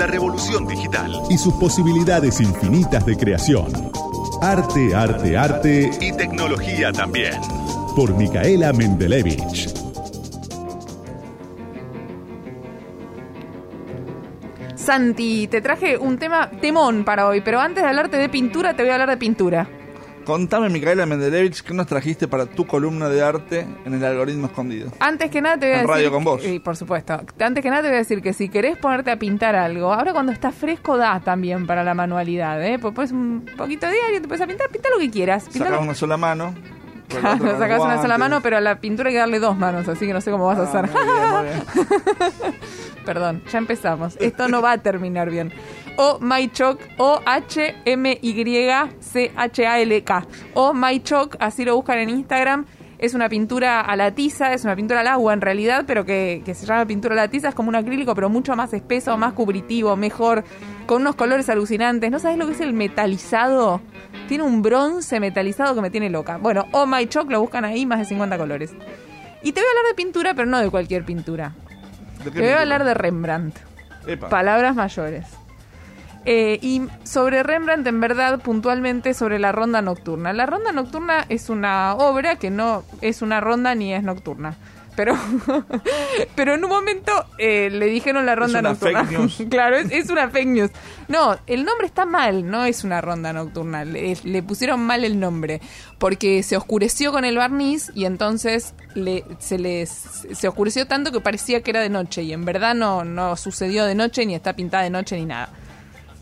la revolución digital y sus posibilidades infinitas de creación. Arte, arte, arte y tecnología también. Por Micaela Mendelevich. Santi, te traje un tema temón para hoy, pero antes de hablarte de pintura, te voy a hablar de pintura. Contame, Micaela Mendelevich, ¿qué nos trajiste para tu columna de arte en el algoritmo escondido? Antes que nada te voy a decir... Radio con Voz. Por supuesto. Antes que nada te voy a decir que si querés ponerte a pintar algo, ahora cuando está fresco da también para la manualidad, ¿eh? Pues pones un poquito de diario, te puedes a pintar, pinta lo que quieras. Sacás una sola mano. Claro, sacás una sola mano, pero a la pintura hay que darle dos manos, así que no sé cómo vas a hacer. Muy bien, muy bien. Perdón, ya empezamos. Esto no va a terminar bien. Oh My Chalk, O-H-M-Y-C-H-A-L-K. Oh My Chalk, así lo buscan en Instagram. Es una pintura a la tiza, es una pintura al agua en realidad, pero que se llama pintura a la tiza. Es como un acrílico, pero mucho más espeso, más cubritivo, mejor, con unos colores alucinantes. ¿No sabés lo que es el metalizado? Tiene un bronce metalizado que me tiene loca. Bueno, Oh My Chalk lo buscan ahí, más de 50 colores. Y te voy a hablar de pintura, pero no de cualquier pintura. Te voy a hablar de Rembrandt. Epa. Palabras mayores. Y sobre Rembrandt, en verdad, puntualmente sobre La Ronda Nocturna. La Ronda Nocturna es una obra que no es una ronda ni es nocturna. Pero en un momento le dijeron La Ronda Nocturna. Fake news. Claro, es una fake news. No, el nombre está mal, no es una ronda nocturna. Le pusieron mal el nombre porque se oscureció con el barniz y entonces se oscureció tanto que parecía que era de noche y en verdad no sucedió de noche, ni está pintada de noche ni nada.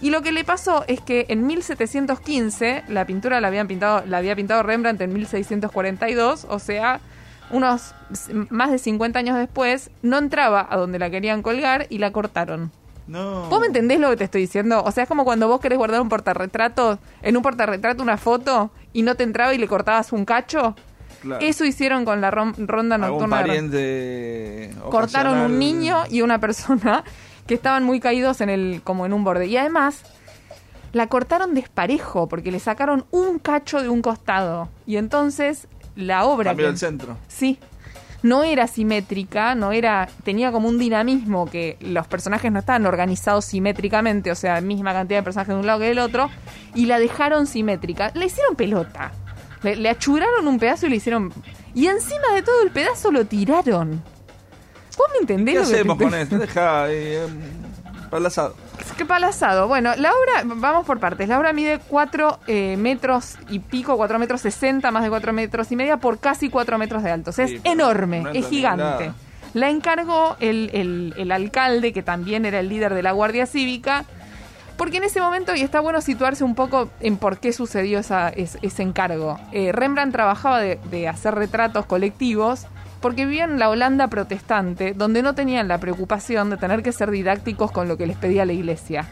Y lo que le pasó es que en 1715 la pintura la había pintado Rembrandt en 1642, o sea, unos más de 50 años después, no entraba a donde la querían colgar y la cortaron. No. ¿Vos me entendés lo que te estoy diciendo? O sea, es como cuando vos querés guardar en un portarretrato una foto y no te entraba y le cortabas un cacho. Claro. Eso hicieron con la ronda nocturna. Cortaron un niño y una persona que estaban muy caídos como en un borde. Y además, la cortaron desparejo porque le sacaron un cacho de un costado. Y entonces la obra... Cambió el centro. Sí. No era simétrica, tenía como un dinamismo que los personajes no estaban organizados simétricamente, o sea, misma cantidad de personajes de un lado que del otro, y la dejaron simétrica. Le hicieron pelota. Le achuraron un pedazo y le hicieron... Y encima de todo el pedazo lo tiraron. ¿Vos me entendés lo que hacemos con esto? Deja palazado. ¿Qué palazado? Bueno, la obra, vamos por partes. La obra mide 4 metros y pico, 4 metros 60, más de 4 metros y media por casi 4 metros de alto. O sea, sí, es enorme, no es gigante. Nada. La encargó el alcalde, que también era el líder de la Guardia Cívica, porque en ese momento, y está bueno situarse un poco en por qué sucedió ese encargo. Rembrandt trabajaba de hacer retratos colectivos, porque vivían en la Holanda protestante, donde no tenían la preocupación de tener que ser didácticos con lo que les pedía la iglesia.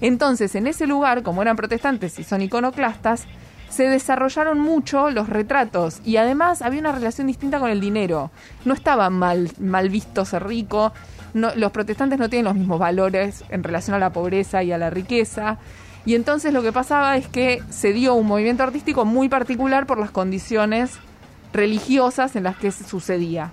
Entonces, en ese lugar, como eran protestantes y son iconoclastas, se desarrollaron mucho los retratos y además había una relación distinta con el dinero. No estaba mal visto ser rico, los protestantes no tienen los mismos valores en relación a la pobreza y a la riqueza. Y entonces lo que pasaba es que se dio un movimiento artístico muy particular por las condiciones religiosas en las que sucedía.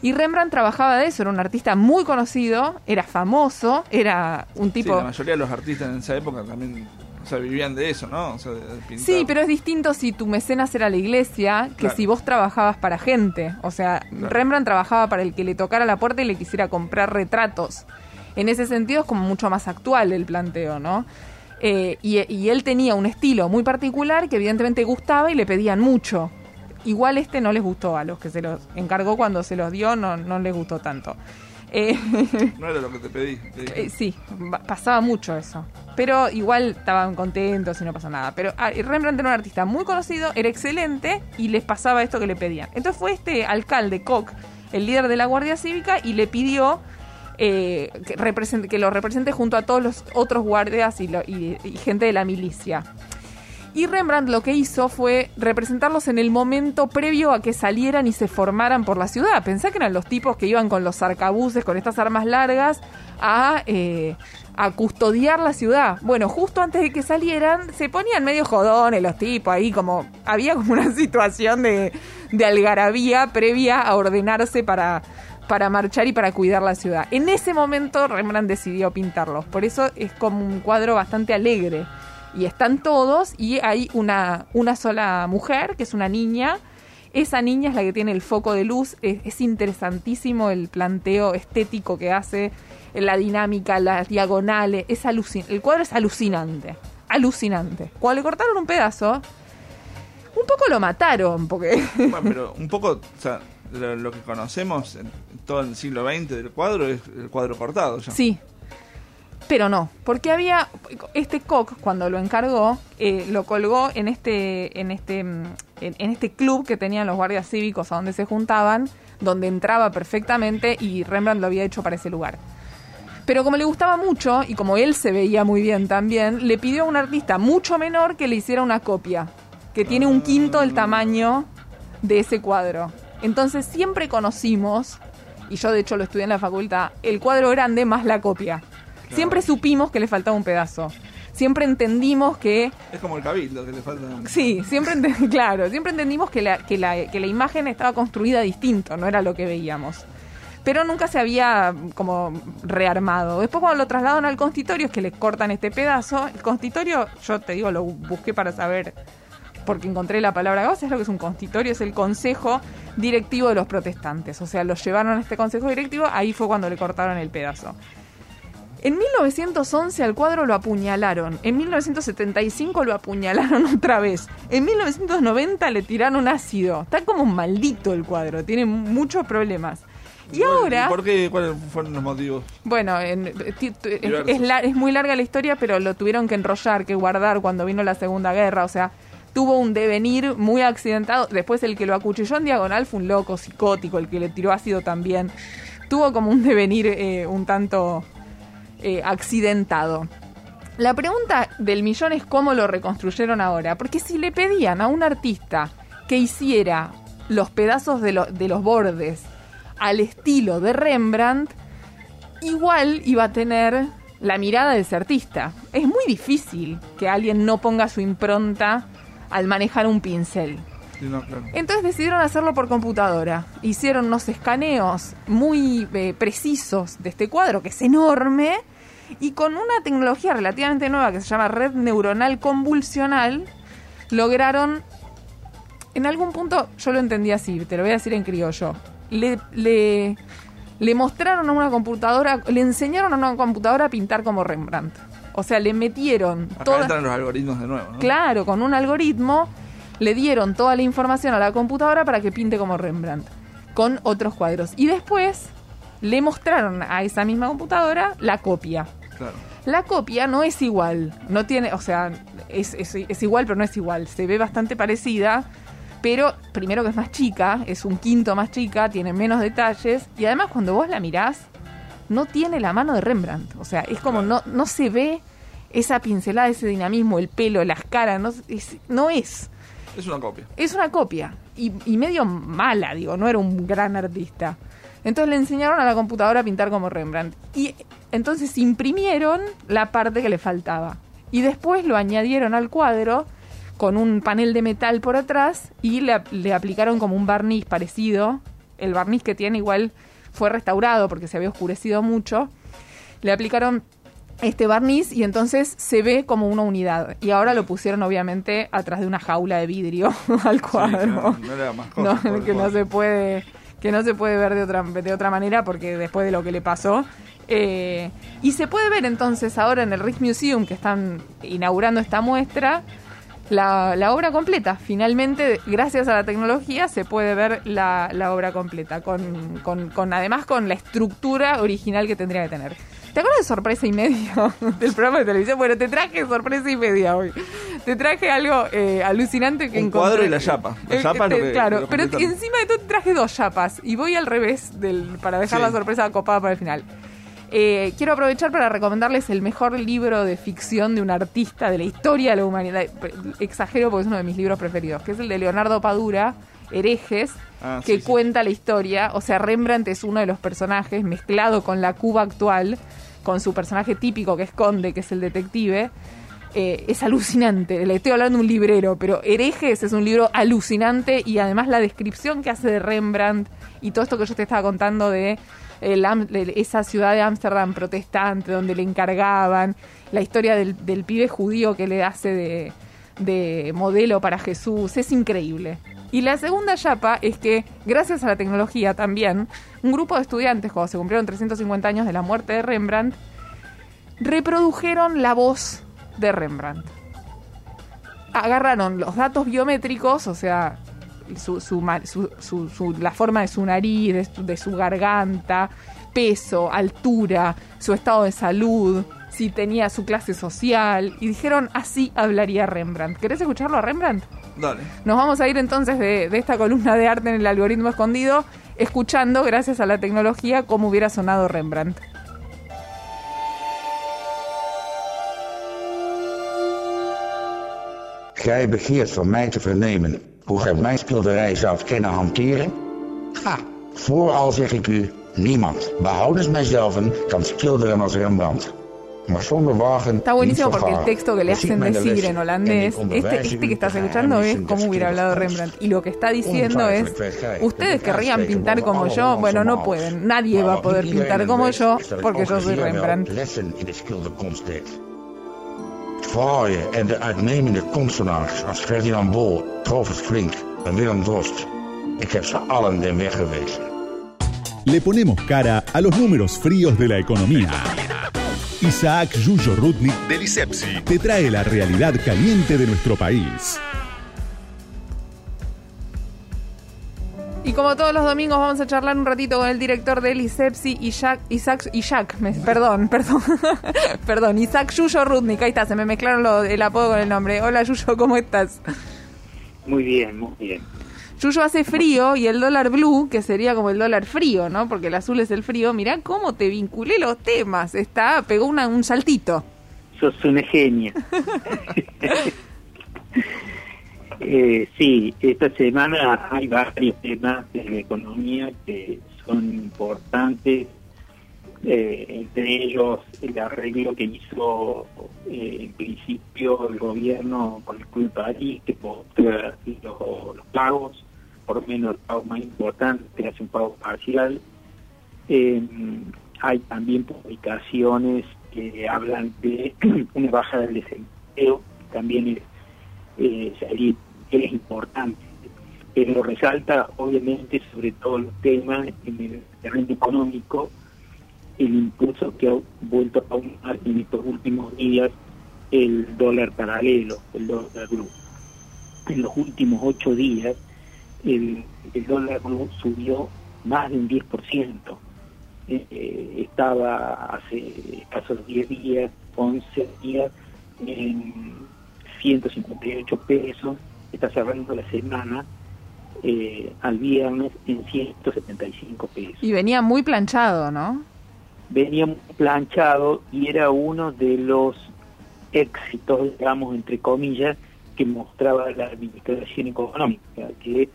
Y Rembrandt trabajaba de eso, era un artista muy conocido, era famoso, era un tipo... Sí, la mayoría de los artistas en esa época también, o sea, vivían de eso, ¿no? O sea, sí, pero es distinto si tu mecenas era la iglesia que claro, si vos trabajabas para gente. O sea, claro. Rembrandt trabajaba para el que le tocara la puerta y le quisiera comprar retratos. En ese sentido es como mucho más actual el planteo, ¿no? Y él tenía un estilo muy particular que evidentemente gustaba y le pedían mucho. Igual no les gustó a los que se los encargó cuando se los dio, no les gustó tanto. No era lo que te pedí. Sí, pasaba mucho eso. Pero igual estaban contentos y no pasó nada. Pero Rembrandt era un artista muy conocido, era excelente y les pasaba esto que le pedían. Entonces fue este alcalde, Koch, el líder de la Guardia Cívica, y le pidió que lo represente junto a todos los otros guardias y gente de la milicia. Y Rembrandt lo que hizo fue representarlos en el momento previo a que salieran y se formaran por la ciudad. Pensá que eran los tipos que iban con los arcabuces, con estas armas largas, a custodiar la ciudad. Bueno, justo antes de que salieran, se ponían medio jodones los tipos ahí, como había como una situación de algarabía previa a ordenarse para para marchar y para cuidar la ciudad. En ese momento Rembrandt decidió pintarlos, por eso es como un cuadro bastante alegre. Y están todos y hay una sola mujer, que es una niña. Esa niña es la que tiene el foco de luz. Es interesantísimo el planteo estético que hace, la dinámica, las diagonales. El cuadro es alucinante, alucinante. Cuando le cortaron un pedazo, un poco lo mataron, porque... Bueno, pero un poco, o sea, lo que conocemos en todo el siglo XX del cuadro es el cuadro cortado ya. Sí. Pero no, porque había... Este Koch, cuando lo encargó, lo colgó en este club que tenían los guardias cívicos, a donde se juntaban, donde entraba perfectamente, y Rembrandt lo había hecho para ese lugar. Pero como le gustaba mucho, y como él se veía muy bien también, le pidió a un artista mucho menor que le hiciera una copia, que tiene un quinto del tamaño de ese cuadro. Entonces siempre conocimos, y yo de hecho lo estudié en la facultad, el cuadro grande más la copia. Claro. Siempre supimos que le faltaba un pedazo. Siempre entendimos que... Es como el cabildo, que le falta... Sí, siempre entendimos que la imagen estaba construida distinto, no era lo que veíamos. Pero nunca se había como rearmado. Después cuando lo trasladan al consistorio es que le cortan este pedazo. El consistorio, yo te digo, lo busqué para saber, porque encontré la palabra que vos sabés lo que es un consistorio, es el consejo directivo de los protestantes. O sea, lo llevaron a este consejo directivo, ahí fue cuando le cortaron el pedazo. En 1911 al cuadro lo apuñalaron. En 1975 lo apuñalaron otra vez. En 1990 le tiraron ácido. Está como un maldito el cuadro. Tiene muchos problemas. Y ahora... ¿Por qué? ¿Cuáles fueron los motivos? Bueno, es muy larga la historia, pero lo tuvieron que enrollar, que guardar cuando vino la Segunda Guerra. O sea, tuvo un devenir muy accidentado. Después el que lo acuchilló en diagonal fue un loco psicótico. El que le tiró ácido también. Tuvo como un devenir un tanto... accidentado. La pregunta del millón es cómo lo reconstruyeron ahora, porque si le pedían a un artista que hiciera los pedazos de los bordes al estilo de Rembrandt, igual iba a tener la mirada de ese artista. Es muy difícil que alguien no ponga su impronta al manejar un pincel. No, claro. Entonces decidieron hacerlo por computadora. Hicieron unos escaneos muy precisos de este cuadro, que es enorme, y con una tecnología relativamente nueva que se llama red neuronal convulsional, lograron, en algún punto, yo lo entendí así, te lo voy a decir en criollo, le mostraron a una computadora, le enseñaron a una computadora a pintar como Rembrandt. O sea, le metieron... Acá entran los algoritmos de nuevo, ¿no? Claro, con un algoritmo... Le dieron toda la información a la computadora para que pinte como Rembrandt, con otros cuadros. Y después le mostraron a esa misma computadora la copia. Claro. La copia no es igual. No tiene, o sea, es igual, pero no es igual. Se ve bastante parecida, pero primero que es más chica, es un quinto más chica, tiene menos detalles. Y además cuando vos la mirás, no tiene la mano de Rembrandt. O sea, es como no se ve esa pincelada, ese dinamismo, el pelo, las caras, no es. Es una copia. Es una copia. Y medio mala, digo. No era un gran artista. Entonces le enseñaron a la computadora a pintar como Rembrandt. Y entonces imprimieron la parte que le faltaba. Y después lo añadieron al cuadro con un panel de metal por atrás y le aplicaron como un barniz parecido. El barniz que tiene igual fue restaurado porque se había oscurecido mucho. Le aplicaron... este barniz y entonces se ve como una unidad. Y ahora lo pusieron obviamente atrás de una jaula de vidrio al cuadro. Sí, no le da más cosas, no, que no se puede, ver de otra manera porque después de lo que le pasó. Y se puede ver entonces ahora en el Rijksmuseum, que están inaugurando esta muestra, la obra completa. Finalmente, gracias a la tecnología, se puede ver la obra completa, además con la estructura original que tendría que tener. ¿Te acuerdas de Sorpresa y Media del programa de televisión? Bueno, te traje Sorpresa y Media hoy. Te traje algo alucinante que encontré. Un cuadro y la chapa. La chapa lo que, claro, lo pero encima de todo traje dos chapas. Y voy al revés para dejar la sorpresa copada para el final. Quiero aprovechar para recomendarles el mejor libro de ficción de un artista de la historia de la humanidad. Exagero porque es uno de mis libros preferidos, que es el de Leonardo Padura, Herejes, que cuenta la historia. O sea, Rembrandt es uno de los personajes mezclado con la Cuba actual, con su personaje típico que es Conde, que es el detective. Es alucinante. Le estoy hablando de un librero, pero Herejes es un libro alucinante y además la descripción que hace de Rembrandt y todo esto que yo te estaba contando de esa ciudad de Ámsterdam protestante donde le encargaban, la historia del pibe judío que le hace de modelo para Jesús, es increíble. Y la segunda chapa es que, gracias a la tecnología también, un grupo de estudiantes, cuando se cumplieron 350 años de la muerte de Rembrandt, reprodujeron la voz de Rembrandt. Agarraron los datos biométricos, o sea, la forma de su nariz, de su garganta, peso, altura, su estado de salud, si tenía su clase social, y dijeron, así hablaría Rembrandt. ¿Querés escucharlo a Rembrandt? Dale. Nos vamos a ir entonces de esta columna de arte en el algoritmo escondido, escuchando, gracias a la tecnología, cómo hubiera sonado Rembrandt. Jij begeert van mij te vernemen hoe gij mijn schilderij zoudt kennen hanteren? Ha, vooral zeg ik u, niemand, behoudens mijzelven, kan schilderen als Rembrandt. Está buenísimo porque el texto que le hacen decir en holandés, este que estás escuchando es cómo hubiera hablado Rembrandt. Y lo que está diciendo es, ustedes querrían pintar como yo, bueno, no pueden. Nadie va a poder pintar como yo porque yo soy Rembrandt. Fraaie en de uitnemende kunstenaars als Ferdinand Bol, Govert Flink en Willem Drost. Ik heb ze allen den weg gewezen. Le ponemos cara a los números fríos de la economía. Isaac Yuyo Rudnik de Licepsi te trae la realidad caliente de nuestro país. Y como todos los domingos vamos a charlar un ratito con el director de Licepsi, Isaac Yuyo Rudnik. Ahí está, se me mezclaron el apodo con el nombre. Hola Yuyo, ¿cómo estás? Muy bien, muy bien. Yuyo, hace frío y el dólar blue, que sería como el dólar frío, ¿no? Porque el azul es el frío. Mirá cómo te vinculé los temas. Pegó un saltito. Sos una genia. Sí, esta semana hay varios temas de la economía que son importantes, entre ellos el arreglo que hizo en principio el gobierno con el Club de París, que postra los pagos, por menos el pago más importante, que hace un pago parcial. Hay también publicaciones que hablan de una baja del desempleo, que también es importante, pero resalta obviamente sobre todo los temas en el terreno económico, el impulso que ha vuelto a aumentar en estos últimos días el dólar paralelo, el dólar blue. En los últimos 8 días el dólar blue subió más de un 10%, estaba hace escasos 10 días, 11 días en 158 pesos, está cerrando la semana al viernes en 175 pesos. Y venía muy planchado, ¿no? Venía muy planchado y era uno de los éxitos, digamos, entre comillas, que mostraba la administración económica, que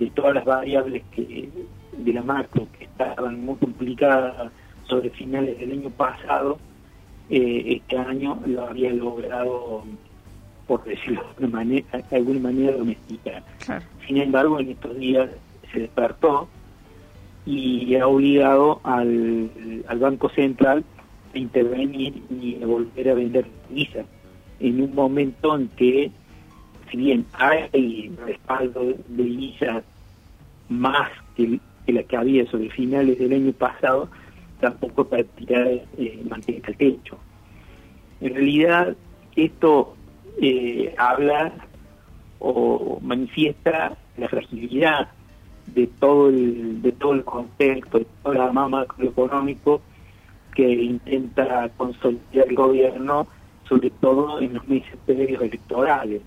de todas las variables de la macro que estaban muy complicadas sobre finales del año pasado, este año lo había logrado, por decirlo de alguna manera, domesticar. Claro. Sin embargo, en estos días se despertó y ha obligado al Banco Central a intervenir y a volver a vender divisas en un momento en que, si bien hay respaldo de divisas más que la que había sobre finales del año pasado, tampoco para tirar manteca al techo. En realidad, esto habla o manifiesta la fragilidad de todo el contexto, de todo el programa macroeconómico que intenta consolidar el gobierno, sobre todo en los meses previos electorales.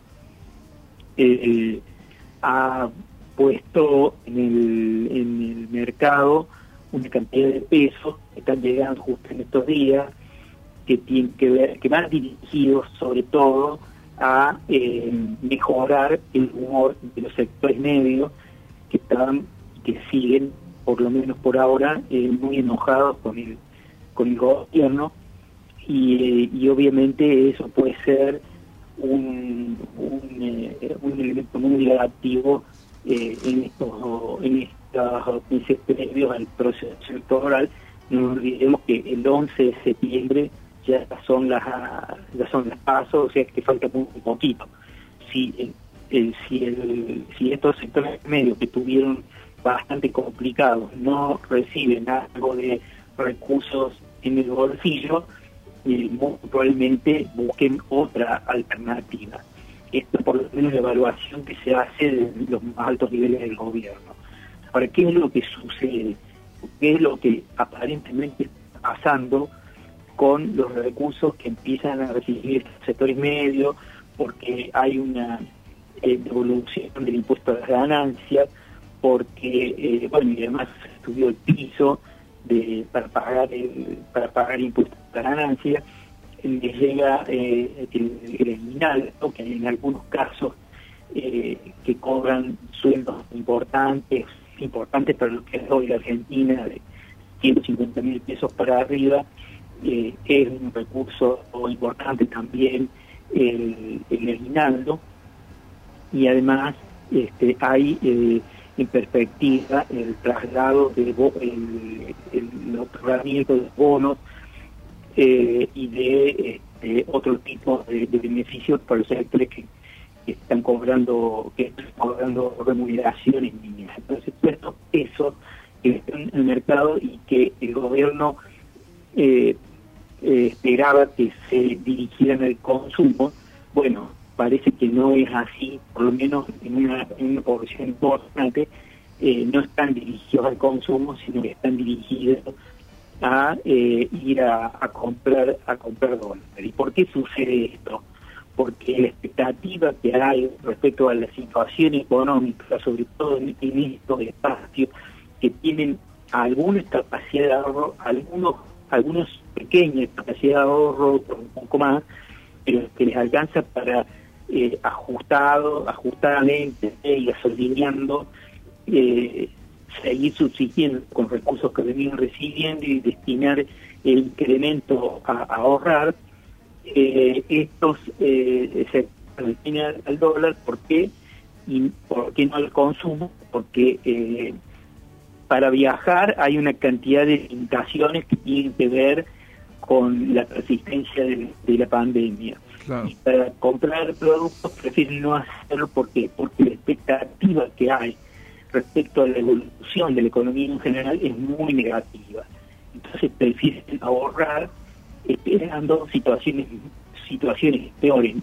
Ha puesto en el mercado una cantidad de pesos que están llegando justo en estos días, que tienen que ver, que van dirigidos sobre todo a mejorar el humor de los sectores medios que siguen, por lo menos por ahora, muy enojados con el gobierno, y obviamente eso puede ser un elemento muy negativo en estos trabajado juicios previos al proceso electoral. No olvidemos que el 11 de septiembre ya son las PASO, o sea que falta un poquito. Si estos sectores medios que tuvieron bastante complicados no reciben algo de recursos en el bolsillo, probablemente busquen otra alternativa. Esto por lo menos la evaluación que se hace de los más altos niveles del gobierno. Ahora, ¿qué es lo que sucede? ¿Qué es lo que aparentemente está pasando con los recursos que empiezan a recibir estos sectores medios? Porque hay una devolución del impuesto a las ganancias, porque, y además subió el piso para pagar impuesto a la ganancia, les llega el criminal, ¿no? Que en algunos casos que cobran sueldos importantes para lo que es hoy la Argentina, de 150.000 pesos para arriba, es un recurso importante también el aguinaldo, y además hay en perspectiva el traslado de el otorgamiento de bonos y de otro tipo de beneficios para los sectores que están cobrando remuneraciones mínimas. Entonces, todos estos pesos que están en el mercado y que el gobierno esperaba que se dirigieran al consumo, bueno, parece que no es así, por lo menos en una porción importante, no están dirigidos al consumo, sino que están dirigidos a ir a comprar dólares. ¿Y por qué sucede esto? Porque la expectativa que hay respecto a la situación económica, sobre todo en estos espacios que tienen alguna capacidad de ahorro, algunos pequeños capacidad de ahorro, un poco más, pero que les alcanza para ajustadamente y asolineando seguir subsistiendo con recursos que venían recibiendo y destinar el incremento a ahorrar. Estos se destinan al dólar. ¿Por qué? ¿Y por qué no al consumo? Porque para viajar hay una cantidad de limitaciones que tienen que ver con la persistencia de la pandemia. Claro. Y para comprar productos prefieren no hacerlo. ¿Por qué? Porque la expectativa que hay respecto a la evolución de la economía en general es muy negativa. Entonces prefieren ahorrar esperando situaciones peores,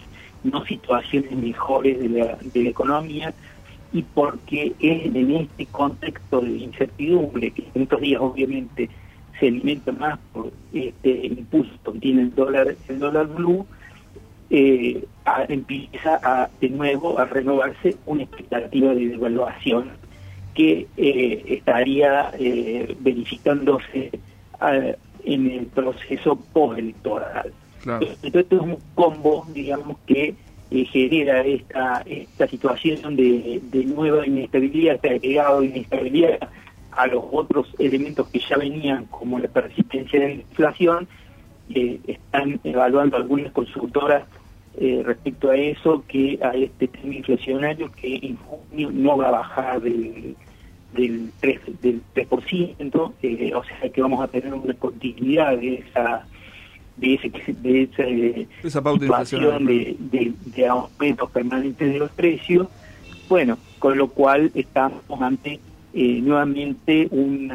no situaciones mejores de la economía, y porque es en este contexto de incertidumbre, que en estos días obviamente se alimenta más por este impulso que tiene el dólar blue, empieza de nuevo a renovarse una expectativa de devaluación que estaría verificándose en el proceso postelectoral. Claro. Entonces es un combo, digamos, que genera esta situación de nueva inestabilidad, este agregado de inestabilidad a los otros elementos que ya venían, como la persistencia de la inflación. Están evaluando algunas consultoras respecto a eso, que a este tema inflacionario que en junio no va a bajar del 3%, o sea que vamos a tener una continuidad de esa pauta inflación de aumentos permanentes de los precios. Bueno, con lo cual estamos ante nuevamente un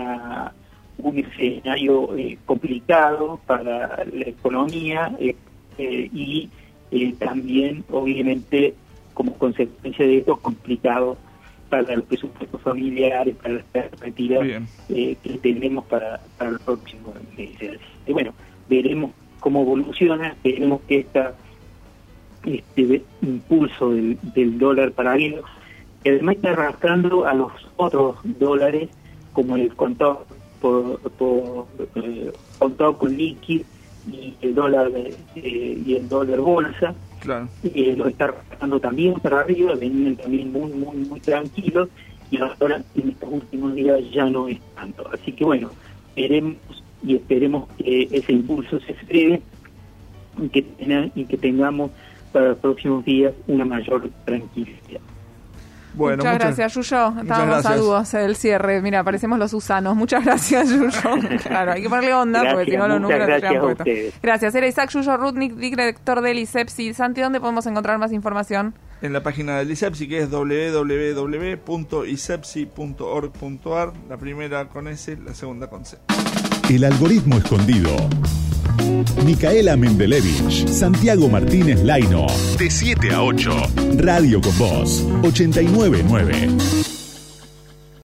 escenario complicado para la economía y también, obviamente, como consecuencia de esto, complicado para los presupuestos familiares, para las perspectivas que tenemos para los próximos meses. Y bueno, veremos cómo evoluciona, veremos que este impulso del dólar paralelo, que además está arrastrando a los otros dólares, como el contado contado con liqui y el dólar bolsa. Claro. Lo está arrastrando también para arriba, venían también muy muy muy tranquilos, y ahora en estos últimos días ya no es tanto. Así que bueno, esperemos que ese impulso se frene y que tengamos para los próximos días una mayor tranquilidad. Bueno, muchas gracias, Yuyo. Estábamos a dudas del cierre. Mira, parecemos los Susanos. Muchas gracias, Yuyo. Claro, hay que ponerle onda porque si no los números se quedan puestos. Gracias. Era Isaac Yuyo Rudnik, director de Licepsi. Santi, ¿dónde podemos encontrar más información? En la página de Licepsi, que es www.licepsi.org.ar. La primera con S, la segunda con C. El algoritmo escondido. Micaela Mendelevich, Santiago Martínez Laino, de 7 a 8, Radio con Voz, 89.9.